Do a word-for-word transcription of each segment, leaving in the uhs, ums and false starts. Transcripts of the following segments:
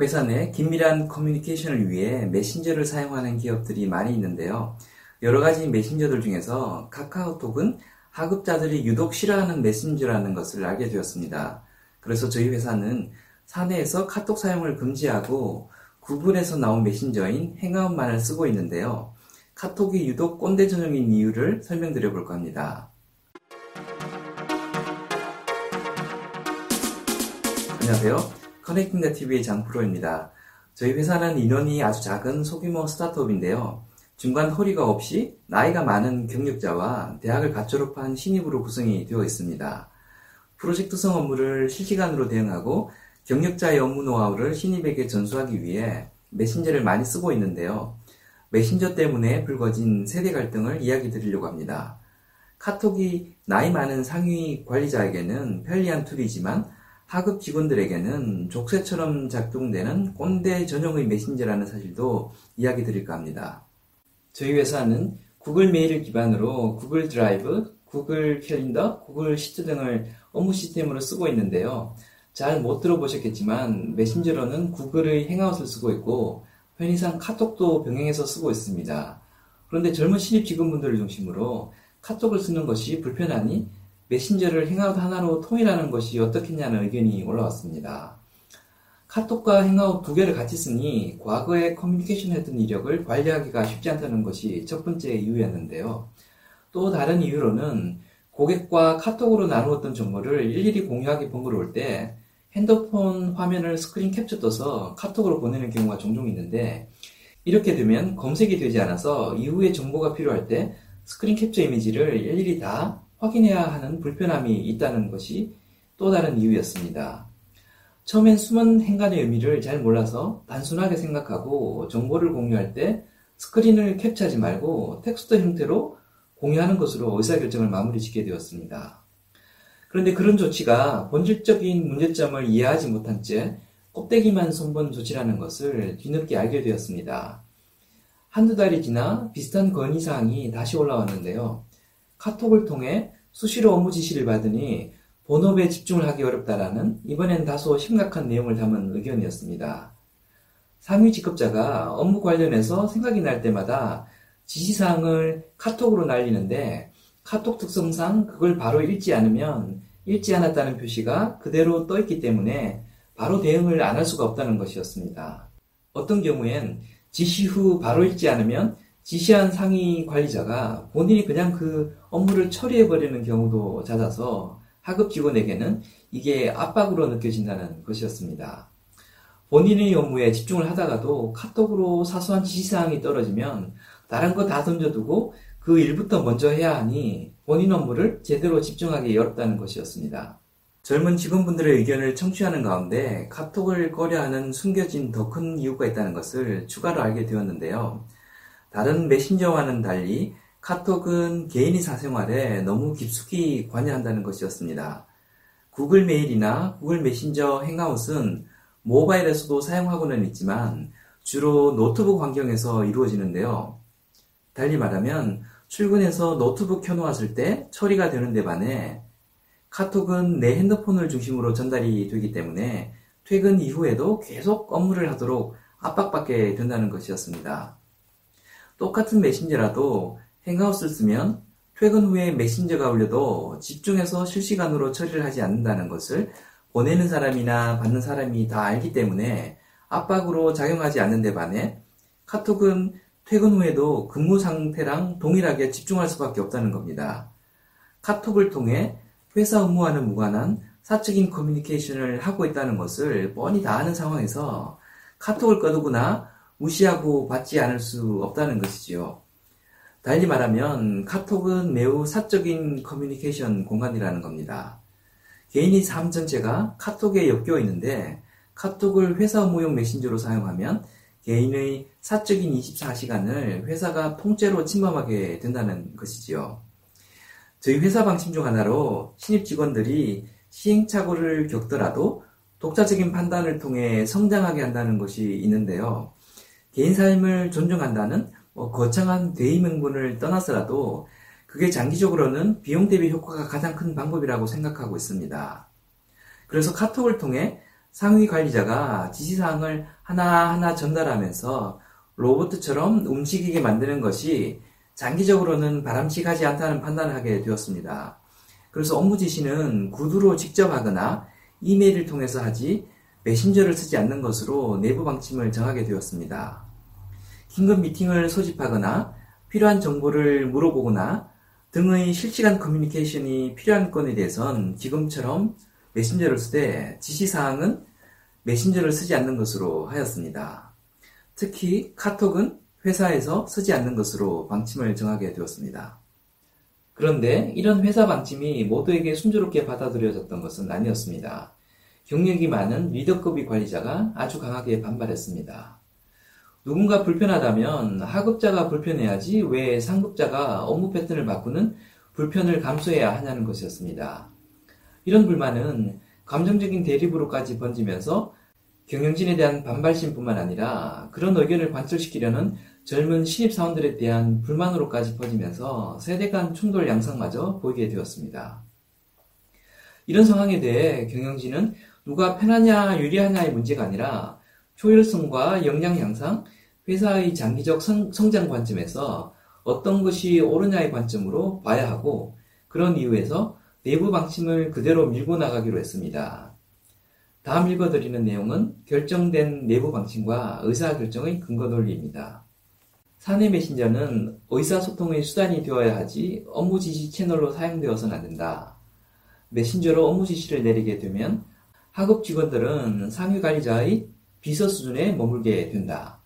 회사 내 긴밀한 커뮤니케이션을 위해 메신저를 사용하는 기업들이 많이 있는데요. 여러 가지 메신저들 중에서 카카오톡은 하급자들이 유독 싫어하는 메신저라는 것을 알게 되었습니다. 그래서 저희 회사는 사내에서 카톡 사용을 금지하고 구글에서 나온 메신저인 행아웃만을 쓰고 있는데요. 카톡이 유독 꼰대 전용인 이유를 설명드려 볼 겁니다. 안녕하세요. 커넥팅닷티비의 장프로입니다. 저희 회사는 인원이 아주 작은 소규모 스타트업인데요. 중간 허리가 없이 나이가 많은 경력자와 대학을 갓 졸업한 신입으로 구성이 되어 있습니다. 프로젝트성 업무를 실시간으로 대응하고 경력자의 업무 노하우를 신입에게 전수하기 위해 메신저를 많이 쓰고 있는데요. 메신저 때문에 불거진 세대 갈등을 이야기 드리려고 합니다. 카톡이 나이 많은 상위 관리자에게는 편리한 툴이지만 하급 직원들에게는 족쇄처럼 작동되는 꼰대 전용의 메신저라는 사실도 이야기 드릴까 합니다. 저희 회사는 구글 메일을 기반으로 구글 드라이브, 구글 캘린더, 구글 시트 등을 업무 시스템으로 쓰고 있는데요. 잘 못 들어보셨겠지만 메신저로는 구글의 행아웃을 쓰고 있고 편의상 카톡도 병행해서 쓰고 있습니다. 그런데 젊은 신입 직원분들을 중심으로 카톡을 쓰는 것이 불편하니 메신저를 행아웃 하나로 통일하는 것이 어떻겠냐는 의견이 올라왔습니다. 카톡과 행아웃 두 개를 같이 쓰니 과거에 커뮤니케이션 했던 이력을 관리하기가 쉽지 않다는 것이 첫 번째 이유였는데요. 또 다른 이유로는 고객과 카톡으로 나누었던 정보를 일일이 공유하기 번거로울 때 핸드폰 화면을 스크린 캡처 떠서 카톡으로 보내는 경우가 종종 있는데, 이렇게 되면 검색이 되지 않아서 이후에 정보가 필요할 때 스크린 캡처 이미지를 일일이 다 확인해야 하는 불편함이 있다는 것이 또 다른 이유였습니다. 처음엔 숨은 행간의 의미를 잘 몰라서 단순하게 생각하고 정보를 공유할 때 스크린을 캡처하지 말고 텍스트 형태로 공유하는 것으로 의사결정을 마무리 짓게 되었습니다. 그런데 그런 조치가 본질적인 문제점을 이해하지 못한 채 껍데기만 손본 조치라는 것을 뒤늦게 알게 되었습니다. 한두 달이 지나 비슷한 건의사항이 다시 올라왔는데요. 카톡을 통해 수시로 업무 지시를 받으니 본업에 집중을 하기 어렵다라는, 이번엔 다소 심각한 내용을 담은 의견이었습니다. 상위 직급자가 업무 관련해서 생각이 날 때마다 지시사항을 카톡으로 날리는데 카톡 특성상 그걸 바로 읽지 않으면 읽지 않았다는 표시가 그대로 떠있기 때문에 바로 대응을 안 할 수가 없다는 것이었습니다. 어떤 경우엔 지시 후 바로 읽지 않으면 지시한 상위 관리자가 본인이 그냥 그 업무를 처리해버리는 경우도 잦아서 하급 직원에게는 이게 압박으로 느껴진다는 것이었습니다. 본인의 업무에 집중을 하다가도 카톡으로 사소한 지시사항이 떨어지면 다른 거 다 던져두고 그 일부터 먼저 해야 하니 본인 업무를 제대로 집중하기 어렵다는 것이었습니다. 젊은 직원분들의 의견을 청취하는 가운데 카톡을 꺼려하는 숨겨진 더 큰 이유가 있다는 것을 추가로 알게 되었는데요. 다른 메신저와는 달리 카톡은 개인의 사생활에 너무 깊숙이 관여한다는 것이었습니다. 구글 메일이나 구글 메신저 행아웃은 모바일에서도 사용하고는 있지만 주로 노트북 환경에서 이루어지는데요. 달리 말하면 출근해서 노트북 켜놓았을 때 처리가 되는 데 반해 카톡은 내 핸드폰을 중심으로 전달이 되기 때문에 퇴근 이후에도 계속 업무를 하도록 압박받게 된다는 것이었습니다. 똑같은 메신저라도 행아웃을 쓰면 퇴근 후에 메신저가 울려도 집중해서 실시간으로 처리를 하지 않는다는 것을 보내는 사람이나 받는 사람이 다 알기 때문에 압박으로 작용하지 않는 데 반해 카톡은 퇴근 후에도 근무 상태랑 동일하게 집중할 수밖에 없다는 겁니다. 카톡을 통해 회사 업무와는 무관한 사적인 커뮤니케이션을 하고 있다는 것을 뻔히 다 아는 상황에서 카톡을 꺼두거나 무시하고 받지 않을 수 없다는 것이지요. 달리 말하면 카톡은 매우 사적인 커뮤니케이션 공간이라는 겁니다. 개인의 삶 전체가 카톡에 엮여 있는데 카톡을 회사 업무용 메신저로 사용하면 개인의 사적인 이십사 시간을 회사가 통째로 침범하게 된다는 것이지요. 저희 회사 방침 중 하나로 신입 직원들이 시행착오를 겪더라도 독자적인 판단을 통해 성장하게 한다는 것이 있는데요. 개인 삶을 존중한다는 뭐 거창한 대의 명분을 떠나서라도 그게 장기적으로는 비용 대비 효과가 가장 큰 방법이라고 생각하고 있습니다. 그래서 카톡을 통해 상위 관리자가 지시사항을 하나하나 전달하면서 로봇처럼 움직이게 만드는 것이 장기적으로는 바람직하지 않다는 판단을 하게 되었습니다. 그래서 업무 지시는 구두로 직접 하거나 이메일을 통해서 하지 메신저를 쓰지 않는 것으로 내부 방침을 정하게 되었습니다. 긴급 미팅을 소집하거나 필요한 정보를 물어보거나 등의 실시간 커뮤니케이션이 필요한 건에 대해선 지금처럼 메신저를 쓰되 지시사항은 메신저를 쓰지 않는 것으로 하였습니다. 특히 카톡은 회사에서 쓰지 않는 것으로 방침을 정하게 되었습니다. 그런데 이런 회사 방침이 모두에게 순조롭게 받아들여졌던 것은 아니었습니다. 경력이 많은 리더급의 관리자가 아주 강하게 반발했습니다. 누군가 불편하다면 하급자가 불편해야지 왜 상급자가 업무 패턴을 바꾸는 불편을 감수해야 하냐는 것이었습니다. 이런 불만은 감정적인 대립으로까지 번지면서 경영진에 대한 반발심뿐만 아니라 그런 의견을 관철시키려는 젊은 신입사원들에 대한 불만으로까지 퍼지면서 세대 간 충돌 양상마저 보이게 되었습니다. 이런 상황에 대해 경영진은 누가 편하냐 유리하냐의 문제가 아니라 효율성과 역량 향상, 회사의 장기적 성, 성장 관점에서 어떤 것이 옳으냐의 관점으로 봐야 하고 그런 이유에서 내부 방침을 그대로 밀고 나가기로 했습니다. 다음 읽어드리는 내용은 결정된 내부 방침과 의사결정의 근거 논리입니다. 사내 메신저는 의사소통의 수단이 되어야 하지 업무 지시 채널로 사용되어서는 안 된다. 메신저로 업무 지시를 내리게 되면 하급 직원들은 상위 관리자의 비서 수준에 머물게 된다.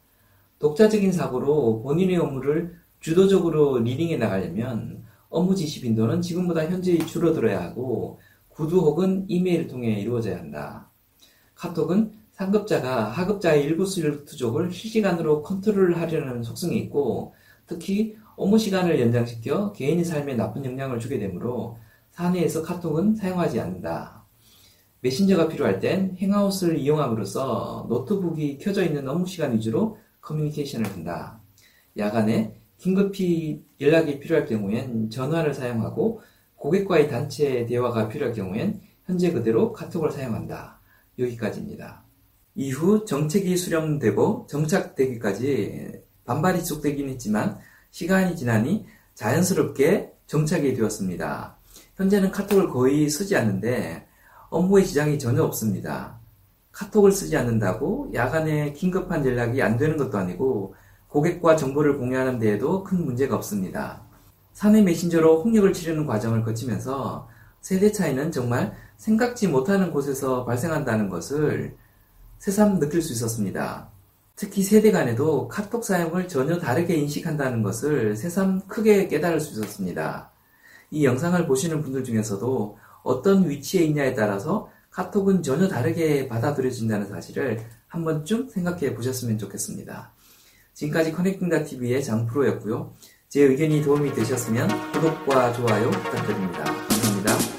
독자적인 사고로 본인의 업무를 주도적으로 리딩해 나가려면 업무 지시 빈도는 지금보다 현저히 줄어들어야 하고 구두 혹은 이메일을 통해 이루어져야 한다. 카톡은 상급자가 하급자의 일거수일투족을 실시간으로 컨트롤하려는 속성이 있고 특히 업무 시간을 연장시켜 개인의 삶에 나쁜 영향을 주게 되므로 사내에서 카톡은 사용하지 않는다. 메신저가 필요할 땐 행아웃을 이용함으로써 노트북이 켜져 있는 업무 시간 위주로 커뮤니케이션을 한다. 야간에 긴급히 연락이 필요할 경우엔 전화를 사용하고 고객과의 단체 대화가 필요할 경우엔 현재 그대로 카톡을 사용한다. 여기까지입니다. 이후 정책이 수렴되고 정착되기까지 반발이 지속되긴 했지만 시간이 지나니 자연스럽게 정착이 되었습니다. 현재는 카톡을 거의 쓰지 않는데 업무에 지장이 전혀 없습니다. 카톡을 쓰지 않는다고 야간에 긴급한 연락이 안 되는 것도 아니고 고객과 정보를 공유하는 데에도 큰 문제가 없습니다. 사내 메신저로 홍역을 치르는 과정을 거치면서 세대 차이는 정말 생각지 못하는 곳에서 발생한다는 것을 새삼 느낄 수 있었습니다. 특히 세대 간에도 카톡 사용을 전혀 다르게 인식한다는 것을 새삼 크게 깨달을 수 있었습니다. 이 영상을 보시는 분들 중에서도 어떤 위치에 있냐에 따라서 카톡은 전혀 다르게 받아들여진다는 사실을 한 번쯤 생각해 보셨으면 좋겠습니다. 지금까지 커넥팅닷티비의 장프로였고요. 제 의견이 도움이 되셨으면 구독과 좋아요 부탁드립니다. 감사합니다.